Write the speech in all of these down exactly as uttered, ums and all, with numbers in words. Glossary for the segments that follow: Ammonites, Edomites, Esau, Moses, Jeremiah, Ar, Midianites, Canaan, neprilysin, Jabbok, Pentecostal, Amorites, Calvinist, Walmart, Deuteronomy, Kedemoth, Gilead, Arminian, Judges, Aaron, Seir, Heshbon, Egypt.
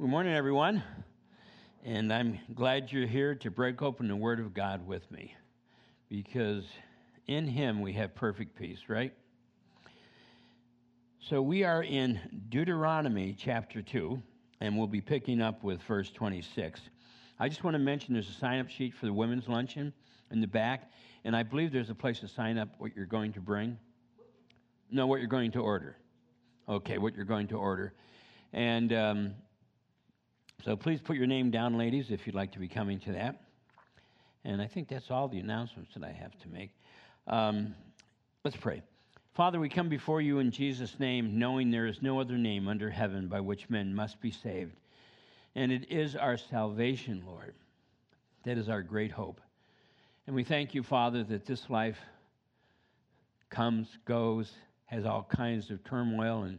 Good morning, everyone, and I'm glad you're here to break open the Word of God with me, because in Him we have perfect peace, right? So we are in Deuteronomy chapter two, and we'll be picking up with verse twenty-six. I just want to mention there's a sign-up sheet for the women's luncheon in the back, and I believe there's a place to sign up what you're going to bring. No, what you're going to order. Okay, what you're going to order. And um So please put your name down, ladies, if you'd like to be coming to that. And I think that's all the announcements that I have to make. Um, let's pray. Father, we come before you in Jesus' name, knowing there is no other name under heaven by which men must be saved. And it is our salvation, Lord. That is our great hope. And we thank you, Father, that this life comes, goes, has all kinds of turmoil and,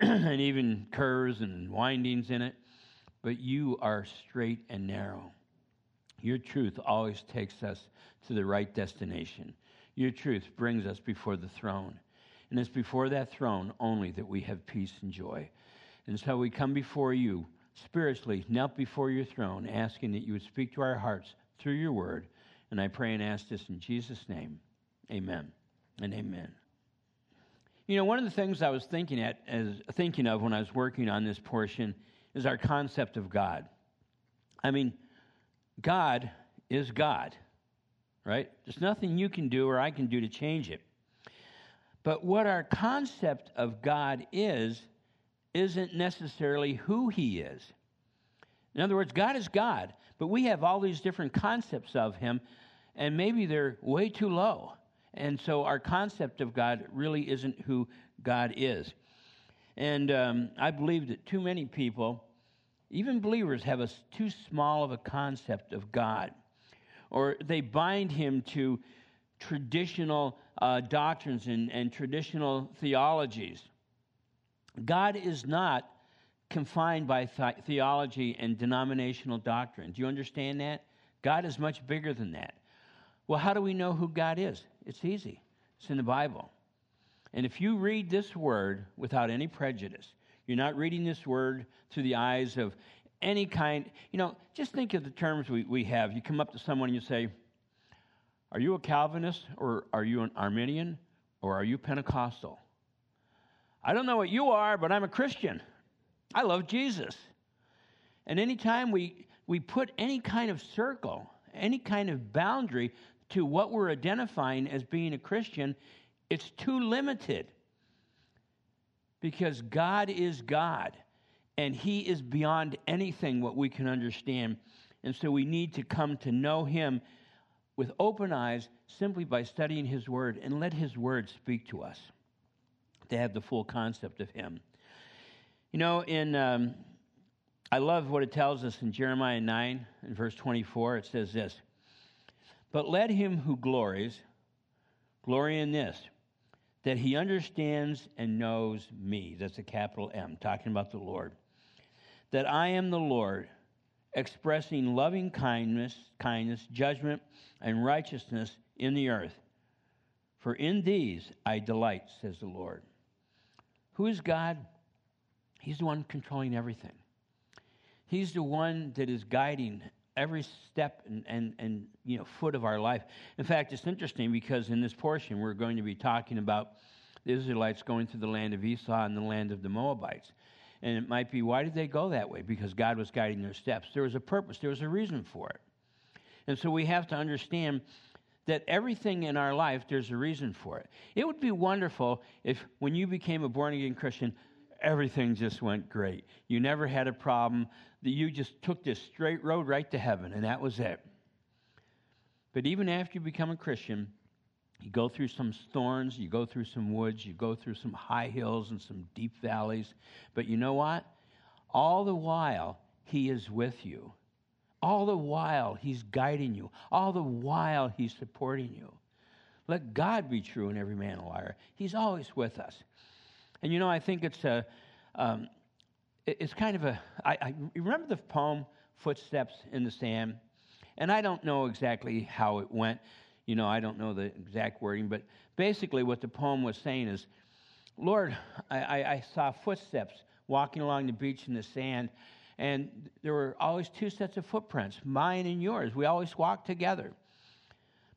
and even curves and windings in it. But you are straight and narrow. Your truth always takes us to the right destination. Your truth brings us before the throne. And it's before that throne only that we have peace and joy. And so we come before you, spiritually, knelt before your throne, asking that you would speak to our hearts through your word. And I pray and ask this in Jesus' name. Amen and amen. You know, one of the things I was thinking at, as thinking of when I was working on this portion is our concept of God. I mean, God is God, right? There's nothing you can do or I can do to change it. But what our concept of God is, isn't necessarily who He is. In other words, God is God, but we have all these different concepts of Him, and maybe they're way too low. And so our concept of God really isn't who God is. And um, I believe that too many people, even believers, have a too small of a concept of God. Or they bind Him to traditional uh, doctrines and, and traditional theologies. God is not confined by th- theology and denominational doctrine. Do you understand that? God is much bigger than that. Well, how do we know who God is? It's easy. It's in the Bible. And if you read this word without any prejudice, you're not reading this word through the eyes of any kind. You know, just think of the terms we, we have. You come up to someone and you say, are you a Calvinist, or are you an Arminian, or are you Pentecostal? I don't know what you are, but I'm a Christian. I love Jesus. And any time we, we put any kind of circle, any kind of boundary to what we're identifying as being a Christian, it's too limited, because God is God, and He is beyond anything what we can understand. And so we need to come to know Him with open eyes simply by studying His Word, and let His Word speak to us to have the full concept of Him. You know, in um, I love what it tells us in Jeremiah nine and verse twenty-four. It says this, "But let him who glories glory in this, that he understands and knows me." That's a capital M, talking about the Lord. "That I am the Lord, expressing loving kindness, kindness, judgment, and righteousness in the earth. For in these I delight, says the Lord." Who is God? He's the one controlling everything. He's the one that is guiding every step and, and, and you know foot of our life. In fact, it's interesting, because in this portion we're going to be talking about the Israelites going through the land of Esau and the land of the Moabites. And it might be, why did they go that way? Because God was guiding their steps. There was a purpose. There was a reason for it. And so we have to understand that everything in our life, there's a reason for it. It would be wonderful if when you became a born-again Christian, everything just went great. You never had a problem. You just took this straight road right to heaven, and that was it. But even after you become a Christian, you go through some thorns, you go through some woods, you go through some high hills and some deep valleys. But you know what? All the while, He is with you. All the while, He's guiding you. All the while, He's supporting you. Let God be true and every man a liar. He's always with us. And, you know, I think it's a, um, it's kind of a, I, I remember the poem, Footsteps in the Sand? And I don't know exactly how it went. You know, I don't know the exact wording. But basically what the poem was saying is, Lord, I, I, I saw footsteps walking along the beach in the sand. and there were always two sets of footprints, mine and yours. We always walked together.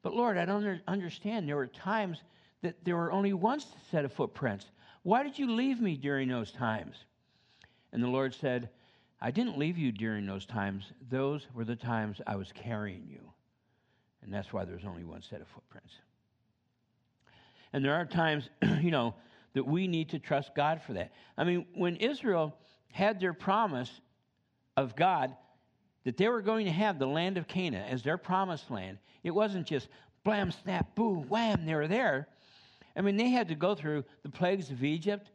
But Lord, I don't understand. There were times that there were only one set of footprints. Why did you leave me during those times? And the Lord said, I didn't leave you during those times. Those were the times I was carrying you. And that's why there's only one set of footprints. And there are times, you know, that we need to trust God for that. I mean, when Israel had their promise of God that they were going to have the land of Canaan as their promised land, it wasn't just blam, snap, boom, wham, they were there. I mean, they had to go through the plagues of Egypt.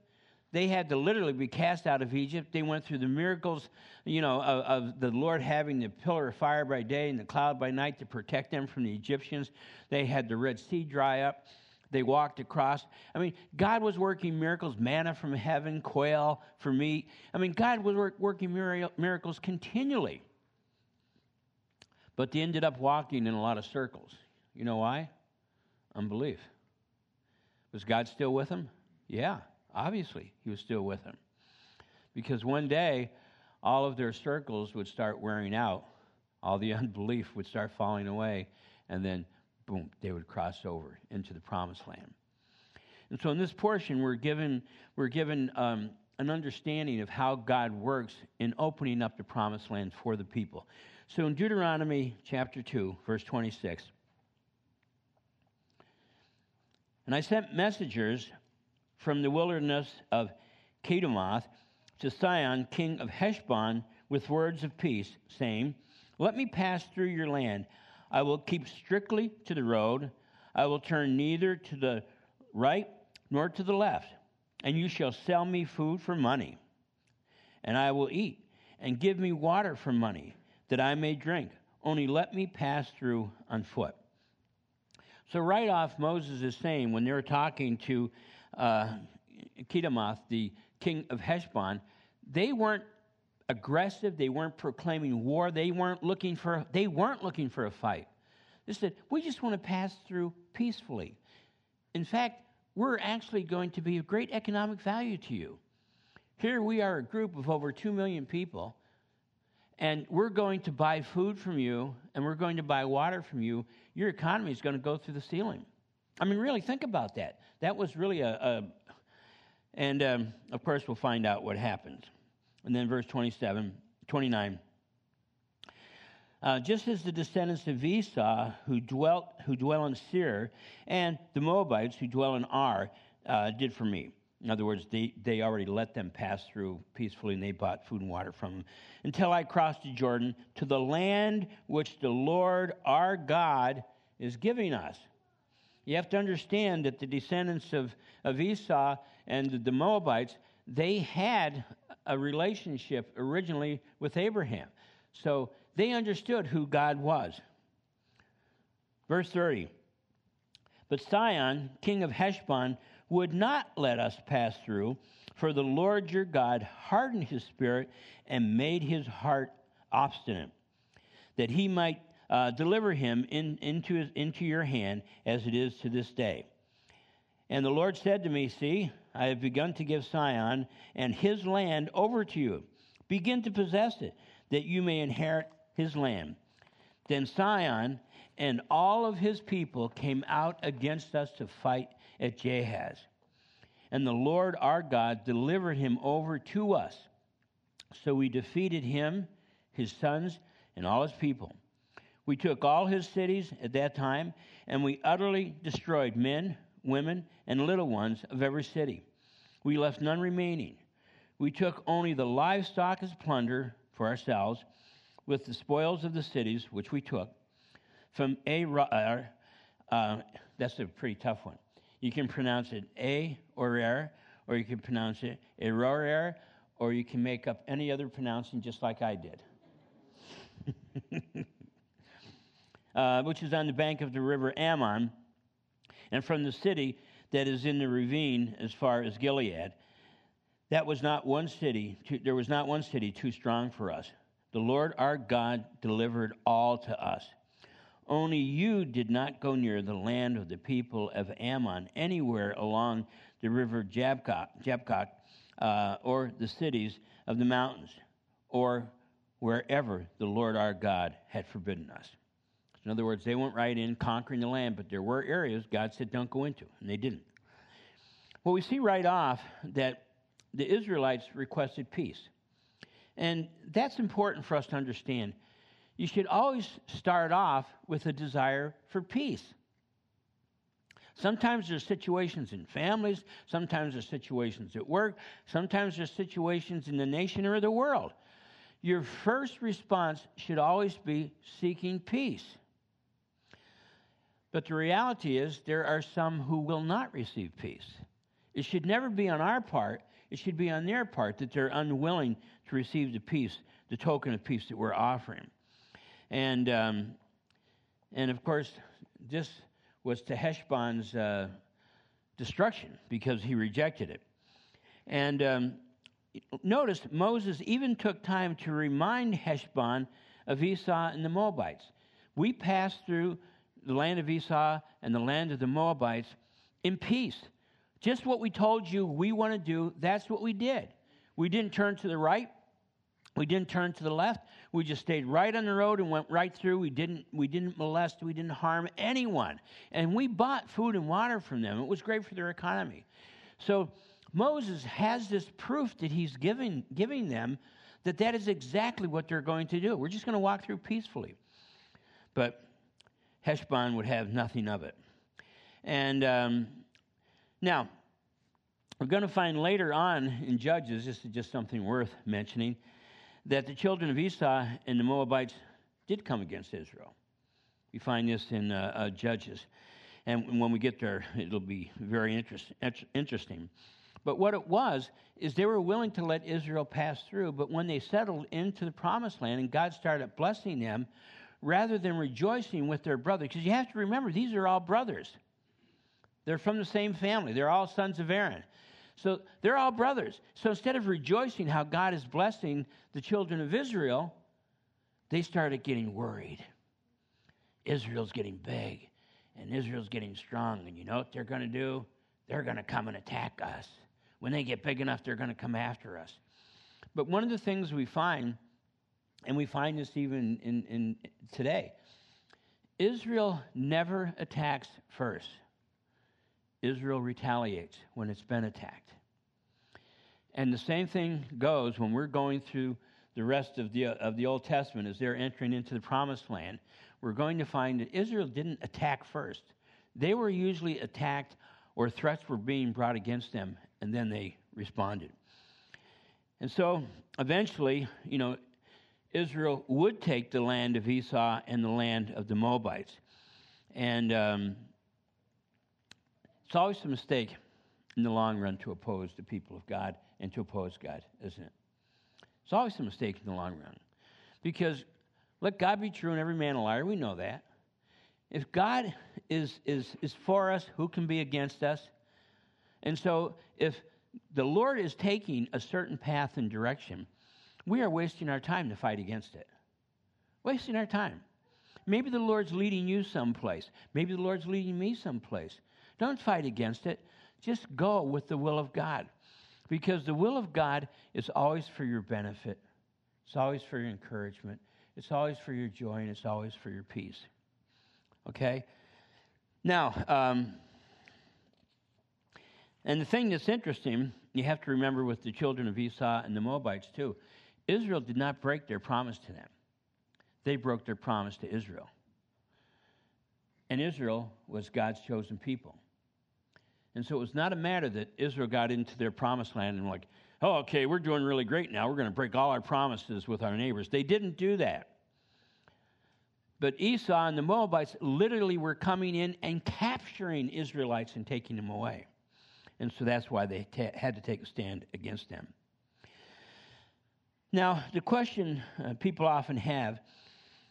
They had to literally be cast out of Egypt. They went through the miracles, you know, of, of the Lord having the pillar of fire by day and the cloud by night to protect them from the Egyptians. They had the Red Sea dry up. They walked across. I mean, God was working miracles, manna from heaven, quail for meat. I mean, God was work, working miracles continually. But they ended up walking in a lot of circles. You know why? Unbelief. Was God still with them? Yeah, obviously he was still with them. Because one day, all of their circles would start wearing out. All the unbelief would start falling away. And then, boom, they would cross over into the promised land. And so in this portion, we're given, we're given um, an understanding of how God works in opening up the promised land for the people. So in Deuteronomy chapter two, verse twenty-six, and I sent messengers from the wilderness of Kedemoth to Sihon, king of Heshbon, with words of peace, saying, let me pass through your land. I will keep strictly to the road. I will turn neither to the right nor to the left. And you shall sell me food for money, and I will eat, and give me water for money, that I may drink. Only let me pass through on foot. So right off, Moses is saying, when they were talking to uh, Kedemoth, the king of Heshbon, they weren't aggressive. They weren't proclaiming war. They weren't looking for. They weren't looking for a fight. They said, "We just want to pass through peacefully. In fact, we're actually going to be of great economic value to you. Here we are, a group of over two million people, and we're going to buy food from you, and we're going to buy water from you. Your economy is going to go through the ceiling." I mean, really, think about that. That was really a, a and um, of course, we'll find out what happens. And then verse twenty-seven, twenty-nine. Uh, just as the descendants of Esau who dwelt, who dwell in Seir, and the Moabites who dwell in Ar uh, did for me. In other words, they, they already let them pass through peacefully, and they bought food and water from them. Until I crossed the Jordan to the land which the Lord our God is giving us. You have to understand that the descendants of, of Esau and the Moabites, they had a relationship originally with Abraham. So they understood who God was. Verse thirty, but Sihon, king of Heshbon, would not let us pass through, for the Lord your God hardened his spirit and made his heart obstinate, that he might uh, deliver him in, into, his, into your hand, as it is to this day. And the Lord said to me, see, I have begun to give Sihon and his land over to you. Begin to possess it, that you may inherit his land. Then Sihon and all of his people came out against us to fight at Jahaz. And the Lord our God delivered him over to us. So we defeated him, his sons, and all his people. We took all his cities at that time, and we utterly destroyed men, women, and little ones of every city. We left none remaining. We took only the livestock as plunder for ourselves, with the spoils of the cities which we took from Ara'ar. Uh, that's a pretty tough one. You can pronounce it Ara'ar, or you can pronounce it Ara'ar, or you can make up any other pronouncing just like I did. uh, which is on the bank of the river Ammon, and from the city that is in the ravine as far as Gilead. That was not one city, too, there was not one city too strong for us. The Lord our God delivered all to us. Only you did not go near the land of the people of Ammon, anywhere along the river Jabbok, Jabbok uh, or the cities of the mountains, or wherever the Lord our God had forbidden us. In other words, they went right in conquering the land, but there were areas God said don't go into, and they didn't. Well, we see right off that the Israelites requested peace. And that's important for us to understand. You should always start off with a desire for peace. Sometimes there's situations in families. Sometimes there's situations at work. Sometimes there's situations in the nation or the world. Your first response should always be seeking peace. But the reality is there are some who will not receive peace. It should never be on our part. It should be on their part that they're unwilling to receive the peace, the token of peace that we're offering. And, um, and of course, this was to Heshbon's uh, destruction because he rejected it. And um, notice Moses even took time to remind Heshbon of Esau and the Moabites. We passed through the land of Esau and the land of the Moabites in peace. Just what we told you we want to do, that's what we did. We didn't turn to the right. We didn't turn to the left. We just stayed right on the road and went right through. We didn't we didn't molest. We didn't harm anyone. And we bought food and water from them. It was great for their economy. So Moses has this proof that he's giving, giving them that that is exactly what they're going to do. We're just going to walk through peacefully. But Heshbon would have nothing of it. And um, now, we're going to find later on in Judges, this is just something worth mentioning, that the children of Esau and the Moabites did come against Israel. We find this in uh, uh, Judges. And when we get there, it'll be very interest, interesting. But what it was is they were willing to let Israel pass through, but when they settled into the promised land and God started blessing them, rather than rejoicing with their brothers, because you have to remember, these are all brothers. They're from the same family. They're all sons of Aaron. So they're all brothers. So instead of rejoicing how God is blessing the children of Israel, they started getting worried. Israel's getting big, and Israel's getting strong. And you know what they're going to do? They're going to come and attack us. When they get big enough, they're going to come after us. But one of the things we find, and we find this even in, in today, Israel never attacks first. Israel retaliates when it's been attacked. And the same thing goes when we're going through the rest of the of the Old Testament as they're entering into the Promised Land. We're going to find that Israel didn't attack first. They were usually attacked or threats were being brought against them, and then they responded. And so eventually, you know, Israel would take the land of Esau and the land of the Moabites. And um it's always a mistake in the long run to oppose the people of God and to oppose God, isn't it? It's always a mistake in the long run. Because let God be true and every man a liar. We know that. If God is, is, is for us, who can be against us? And so if the Lord is taking a certain path and direction, we are wasting our time to fight against it. Wasting our time. Maybe the Lord's leading you someplace. Maybe the Lord's leading me someplace. Don't fight against it. Just go with the will of God. Because the will of God is always for your benefit. It's always for your encouragement. It's always for your joy, and it's always for your peace. Okay? Now, um, and the thing that's interesting, you have to remember with the children of Esau and the Moabites too, Israel did not break their promise to them. They broke their promise to Israel. And Israel was God's chosen people. And so it was not a matter that Israel got into their promised land and like, oh, okay, we're doing really great now. We're going to break all our promises with our neighbors. They didn't do that. But Esau and the Moabites literally were coming in and capturing Israelites and taking them away. And so that's why they ta- had to take a stand against them. Now, the question uh, people often have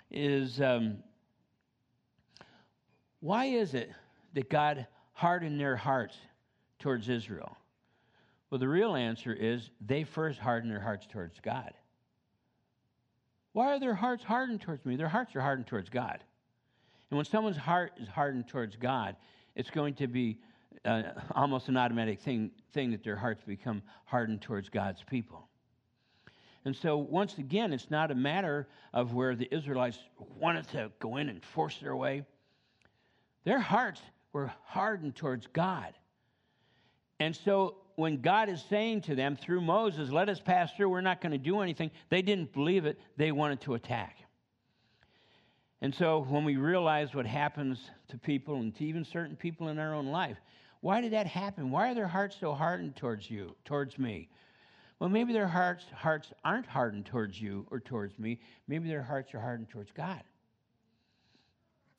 is, um, why is it that God hardened their hearts towards Israel? Well, the real answer is they first hardened their hearts towards God. Why are their hearts hardened towards me? Their hearts are hardened towards God. And when someone's heart is hardened towards God, it's going to be uh, almost an automatic thing, thing that their hearts become hardened towards God's people. And so once again, it's not a matter of where the Israelites wanted to go in and force their way. Their hearts were hardened towards God. And so when God is saying to them through Moses, let us pass through, we're not going to do anything, they didn't believe it. They wanted to attack. And so when we realize what happens to people and to even certain people in our own life, why did that happen? Why are their hearts so hardened towards you, towards me? Well, maybe their hearts hearts aren't hardened towards you or towards me. Maybe their hearts are hardened towards God.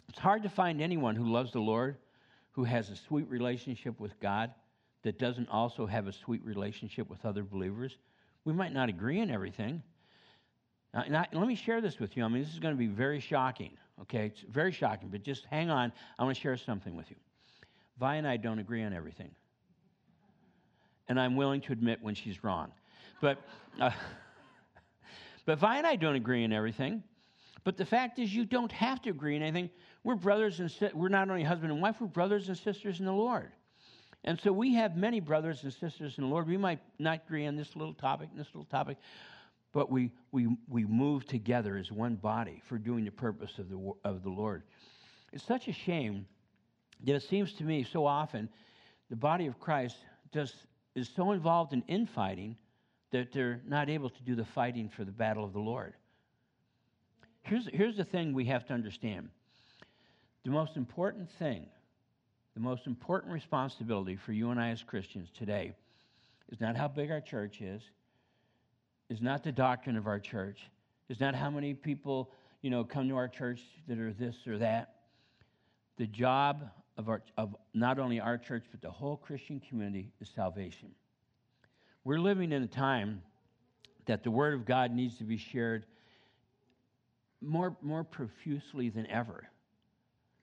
It's hard to find anyone who loves the Lord, who has a sweet relationship with God, that doesn't also have a sweet relationship with other believers. We might not agree on everything. Now, and I, let me share this with you. I mean, this is going to be very shocking, okay? It's very shocking, but just hang on. I want to share something with you. Vi and I don't agree on everything. And I'm willing to admit when she's wrong. But uh, but Vi and I don't agree on everything. But the fact is, you don't have to agree on anything. We're brothers and si- we're not only husband and wife, we're brothers and sisters in the Lord. And so we have many brothers and sisters in the Lord. We might not agree on this little topic, this little topic, but we we we move together as one body for doing the purpose of the of the Lord. It's such a shame that it seems to me so often the body of Christ just is so involved in infighting that they're not able to do the fighting for the battle of the Lord. Here's, here's the thing we have to understand. The most important thing, the most important responsibility for you and I as Christians today is not how big our church is, is not the doctrine of our church, is not how many people, you know, come to our church that are this or that. The job of our, of not only our church, but the whole Christian community is salvation. We're living in a time that the Word of God needs to be shared more, more profusely than ever.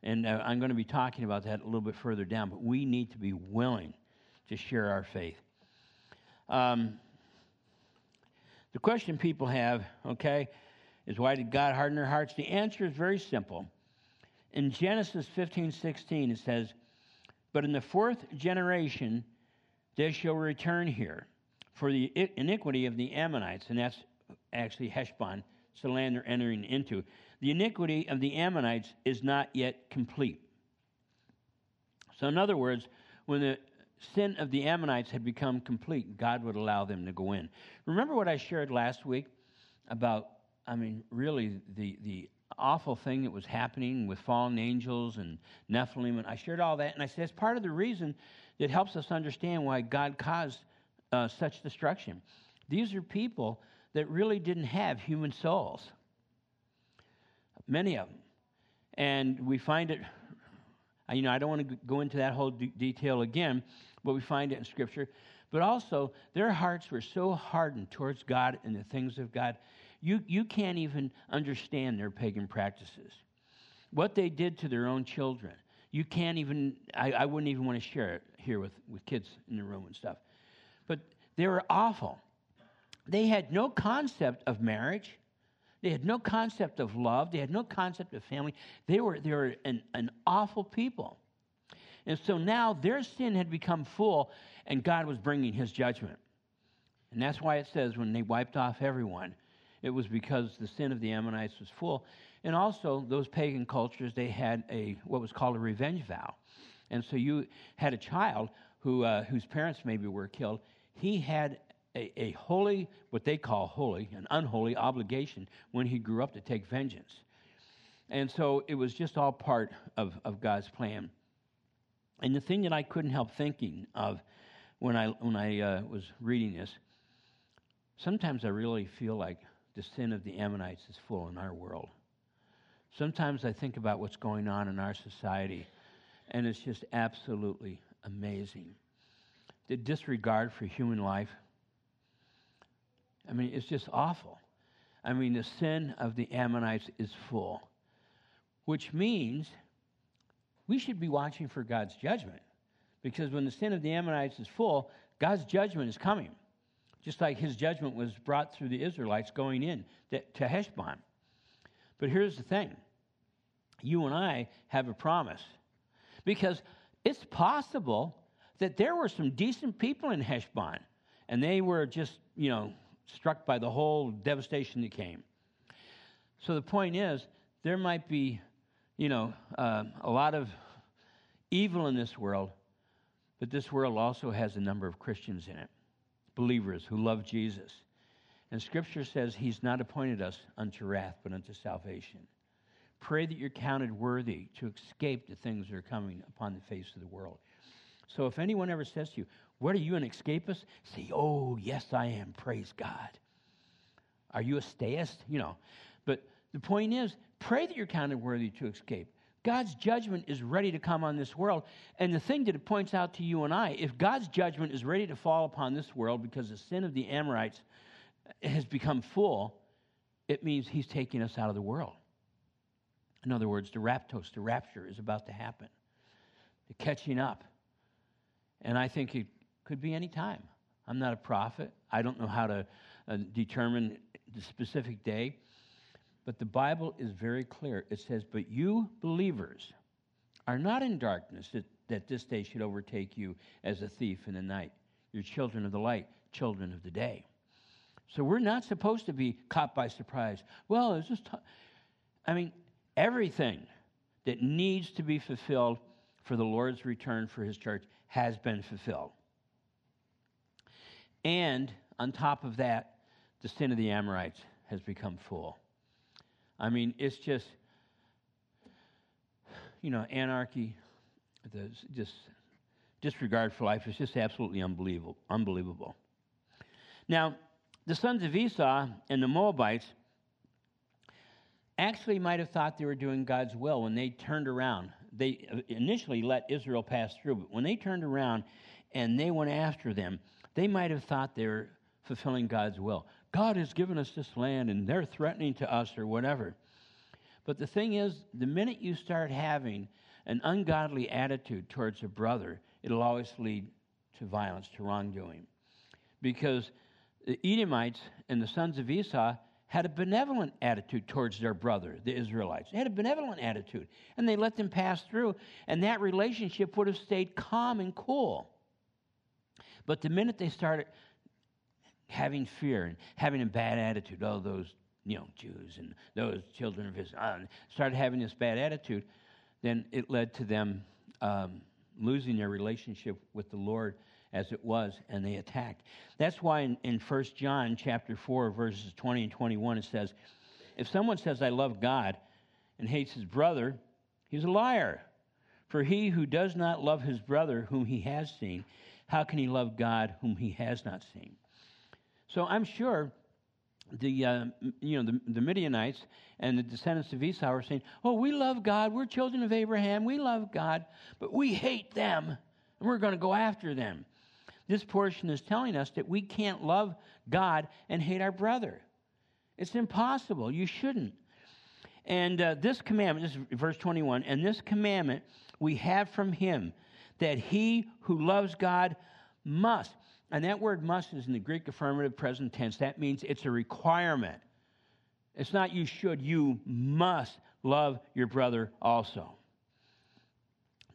And uh, I'm going to be talking about that a little bit further down, but we need to be willing to share our faith. Um, the question people have, okay, is why did God harden their hearts? The answer is very simple. In Genesis fifteen sixteen, it says, but in the fourth generation they shall return here for the iniquity of the Ammonites. And that's actually Heshbon, it's the land they're entering into. The iniquity of the Ammonites is not yet complete. So in other words, when the sin of the Ammonites had become complete, God would allow them to go in. Remember what I shared last week about, I mean, really the the awful thing that was happening with fallen angels and Nephilim, and I shared all that, and I said it's part of the reason that helps us understand why God caused uh, such destruction. These are people that really didn't have human souls, many of them, and we find it, you know, I don't want to go into that whole d- detail again, but we find it in Scripture, but also their hearts were so hardened towards God and the things of God, You you can't even understand their pagan practices. What they did to their own children. You can't even, I, I wouldn't even want to share it here with, with kids in the room and stuff. But they were awful. They had no concept of marriage. They had no concept of love. They had no concept of family. They were, they were an, an awful people. And so now their sin had become full, and God was bringing his judgment. And that's why it says when they wiped off everyone, it was because the sin of the Ammonites was full. And also, those pagan cultures, they had a what was called a revenge vow. And so you had a child who uh, whose parents maybe were killed. He had a, a holy, what they call holy, an unholy obligation when he grew up to take vengeance. And so it was just all part of, of God's plan. And the thing that I couldn't help thinking of when I, when I uh, was reading this, sometimes I really feel like the sin of the Ammonites is full in our world. Sometimes I think about what's going on in our society, and it's just absolutely amazing. The disregard for human life, I mean, it's just awful. I mean, the sin of the Ammonites is full, which means we should be watching for God's judgment, because when the sin of the Ammonites is full, God's judgment is coming. Just like his judgment was brought through the Israelites going in to Heshbon. But here's the thing. You and I have a promise. Because it's possible that there were some decent people in Heshbon. And they were just, you know, struck by the whole devastation that came. So the point is, there might be, you know, uh, a lot of evil in this world, but this world also has a number of Christians in it, believers who love Jesus. And Scripture says he's not appointed us unto wrath, but unto salvation. Pray that you're counted worthy to escape the things that are coming upon the face of the world. So if anyone ever says to you, what, are you an escapist? Say, oh, yes, I am. Praise God. Are you a stayist? You know. But the point is, pray that you're counted worthy to escape. God's judgment is ready to come on this world. And the thing that it points out to you and I, if God's judgment is ready to fall upon this world because the sin of the Amorites has become full, it means he's taking us out of the world. In other words, the raptos, the rapture is about to happen. The catching up. And I think it could be any time. I'm not a prophet. I don't know how to uh, determine the specific day. But the Bible is very clear. It says, but you believers are not in darkness, that, that this day should overtake you as a thief in the night. You're children of the light, children of the day. So we're not supposed to be caught by surprise. Well, it's just, t-. I mean, everything that needs to be fulfilled for the Lord's return for his church has been fulfilled. And on top of that, the sin of the Amorites has become full. I mean, it's just, you know, anarchy, the just disregard for life is just absolutely unbelievable. Unbelievable. Now, the sons of Esau and the Moabites actually might have thought they were doing God's will when they turned around. They initially let Israel pass through, but when they turned around and they went after them, they might have thought they were fulfilling God's will. God has given us this land, and they're threatening to us or whatever. But the thing is, the minute you start having an ungodly attitude towards a brother, it'll always lead to violence, to wrongdoing. Because the Edomites and the sons of Esau had a benevolent attitude towards their brother, the Israelites. They had a benevolent attitude, and they let them pass through, and that relationship would have stayed calm and cool. But the minute they started having fear and having a bad attitude, oh, those, you know, Jews and those children of Israel, started having this bad attitude, then it led to them um, losing their relationship with the Lord as it was, and they attacked. That's why in, in First John chapter four, verses twenty and twenty-one, it says, if someone says, I love God, and hates his brother, he's a liar. For he who does not love his brother whom he has seen, how can he love God whom he has not seen? So I'm sure the uh, you know the, the Midianites and the descendants of Esau are saying, oh, we love God. We're children of Abraham. We love God, but we hate them, and we're going to go after them. This portion is telling us that we can't love God and hate our brother. It's impossible. You shouldn't. And uh, this commandment, this is verse twenty-one, and this commandment we have from him, that he who loves God must. And that word must is in the Greek affirmative present tense. That means it's a requirement. It's not you should, you must love your brother also.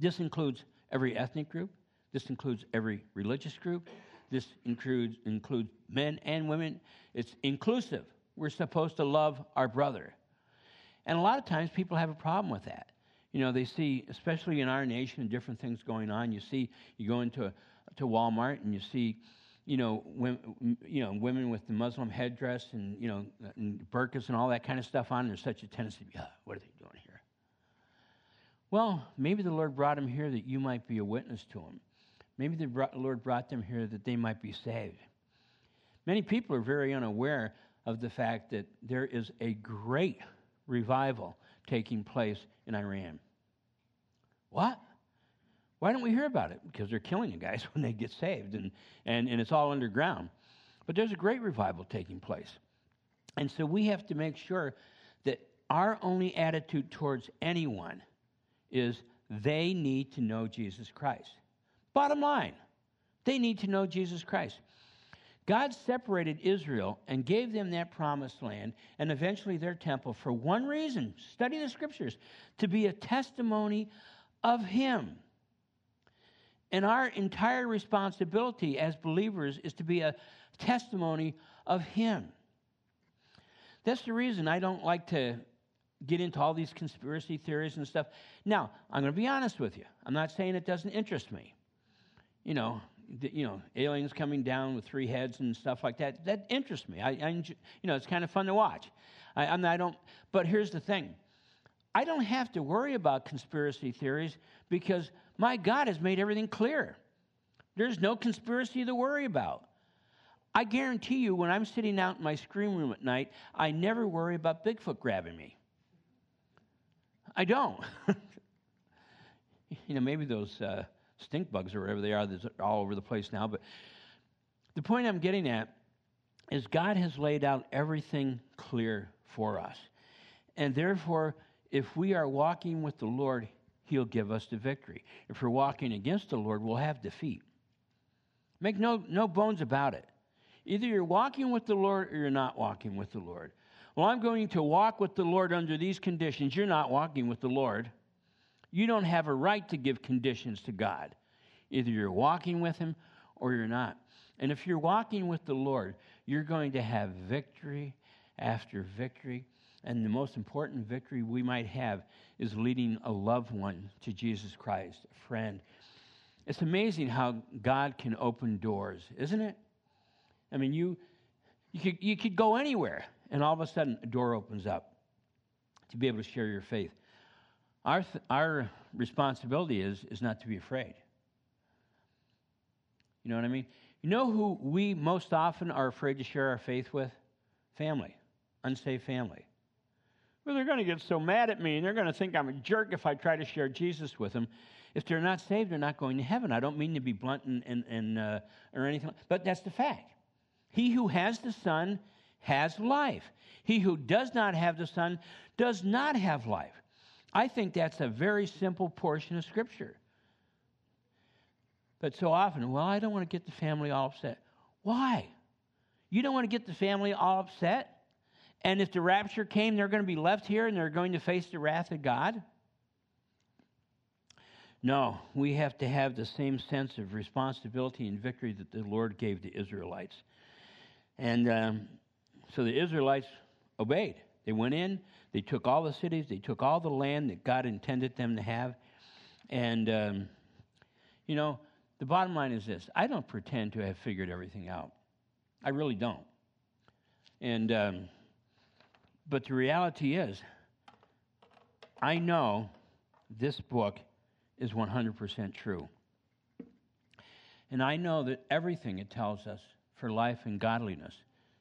This includes every ethnic group. This includes every religious group. This includes, includes men and women. It's inclusive. We're supposed to love our brother. And a lot of times people have a problem with that. You know, they see, especially in our nation, different things going on. You see, you go into a to Walmart, and you see, you know, women, you know, women with the Muslim headdress and, you know, and burqas and all that kind of stuff on, and there's such a tendency, oh, what are they doing here? Well, maybe the Lord brought them here that you might be a witness to them. Maybe the brought, Lord brought them here that they might be saved. Many people are very unaware of the fact that there is a great revival taking place in Iran. What? Why don't we hear about it? Because they're killing the guys when they get saved, and, and, and it's all underground. But there's a great revival taking place. And so we have to make sure that our only attitude towards anyone is they need to know Jesus Christ. Bottom line, they need to know Jesus Christ. God separated Israel and gave them that promised land and eventually their temple for one reason, study the Scriptures, to be a testimony of him. And our entire responsibility as believers is to be a testimony of him. That's the reason I don't like to get into all these conspiracy theories and stuff. Now, I'm going to be honest with you. I'm not saying it doesn't interest me. You know, the, you know, aliens coming down with three heads and stuff like that. That interests me. I, I you know, it's kind of fun to watch. I, I'm, I don't. But here's the thing: I don't have to worry about conspiracy theories because my God has made everything clear. There's no conspiracy to worry about. I guarantee you, when I'm sitting out in my screen room at night, I never worry about Bigfoot grabbing me. I don't. You know, maybe those uh, stink bugs or whatever they are, that's all over the place now. But the point I'm getting at is God has laid out everything clear for us. And therefore, if we are walking with the Lord, He'll give us the victory. If we're walking against the Lord, we'll have defeat. Make no, no bones about it. Either you're walking with the Lord or you're not walking with the Lord. Well, I'm going to walk with the Lord under these conditions. You're not walking with the Lord. You don't have a right to give conditions to God. Either you're walking with Him or you're not. And if you're walking with the Lord, you're going to have victory after victory. And the most important victory we might have is leading a loved one to Jesus Christ, a friend. It's amazing how God can open doors, isn't it? I mean, you you could, you could go anywhere. And all of a sudden, a door opens up to be able to share your faith. Our th- our responsibility is, is not to be afraid. You know what I mean? You know who we most often are afraid to share our faith with? Family. Unsaved family. Well, they're going to get so mad at me, and they're going to think I'm a jerk if I try to share Jesus with them. If they're not saved, they're not going to heaven. I don't mean to be blunt and, and, and uh, or anything, but that's the fact. He who has the Son has life. He who does not have the Son does not have life. I think that's a very simple portion of Scripture. But so often, well, I don't want to get the family all upset. Why? You don't want to get the family all upset? And if the rapture came, they're going to be left here and they're going to face the wrath of God? No, we have to have the same sense of responsibility and victory that the Lord gave the Israelites. And um, so the Israelites obeyed. They went in, they took all the cities, they took all the land that God intended them to have. And, um, you know, the bottom line is this. I don't pretend to have figured everything out. I really don't. And, um, but the reality is, I know this book is one hundred percent true. And I know that everything it tells us for life and godliness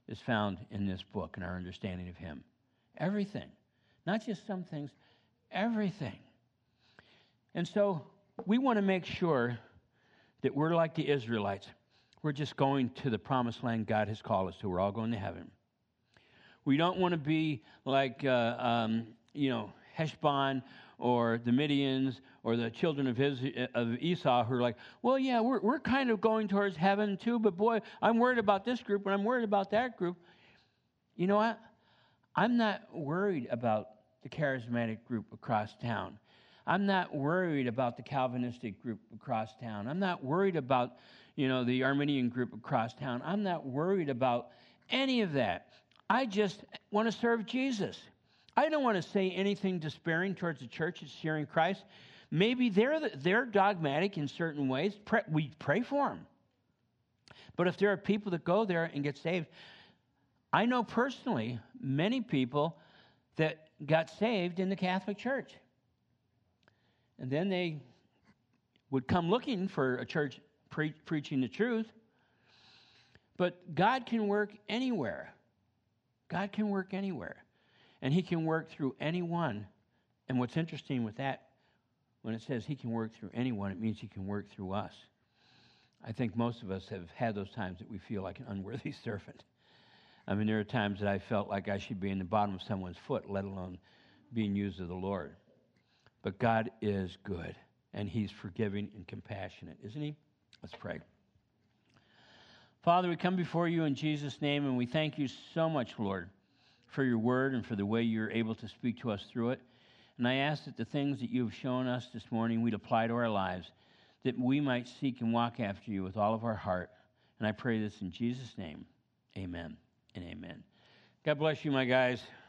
is found in this book and our understanding of Him. Everything. Not just some things, everything. And so we want to make sure that we're like the Israelites. We're just going to the promised land God has called us to. We're all going to heaven. We don't want to be like, uh, um, you know, Heshbon or the Midians or the children of, his, of Esau who are like, well, yeah, we're we're kind of going towards heaven too, but boy, I'm worried about this group and I'm worried about that group. You know what? I'm not worried about the charismatic group across town. I'm not worried about the Calvinistic group across town. I'm not worried about, you know, the Arminian group across town. I'm not worried about any of that. I just want to serve Jesus. I don't want to say anything despairing towards the church that's sharing Christ. Maybe they're, they're dogmatic in certain ways. Pray, we pray for them. But if there are people that go there and get saved, I know personally many people that got saved in the Catholic Church. And then they would come looking for a church pre- preaching the truth. But God can work anywhere. God can work anywhere. And He can work through anyone. And what's interesting with that, when it says He can work through anyone, it means He can work through us. I think most of us have had those times that we feel like an unworthy servant. I mean, there are times that I felt like I should be in the bottom of someone's foot, let alone being used of the Lord. But God is good, and He's forgiving and compassionate, isn't He? Let's pray. Father, we come before You in Jesus' name, and we thank You so much, Lord, for Your word and for the way You're able to speak to us through it. And I ask that the things that You've shown us this morning we'd apply to our lives, that we might seek and walk after You with all of our heart. And I pray this in Jesus' name. Amen. and amen. God bless you, my guys.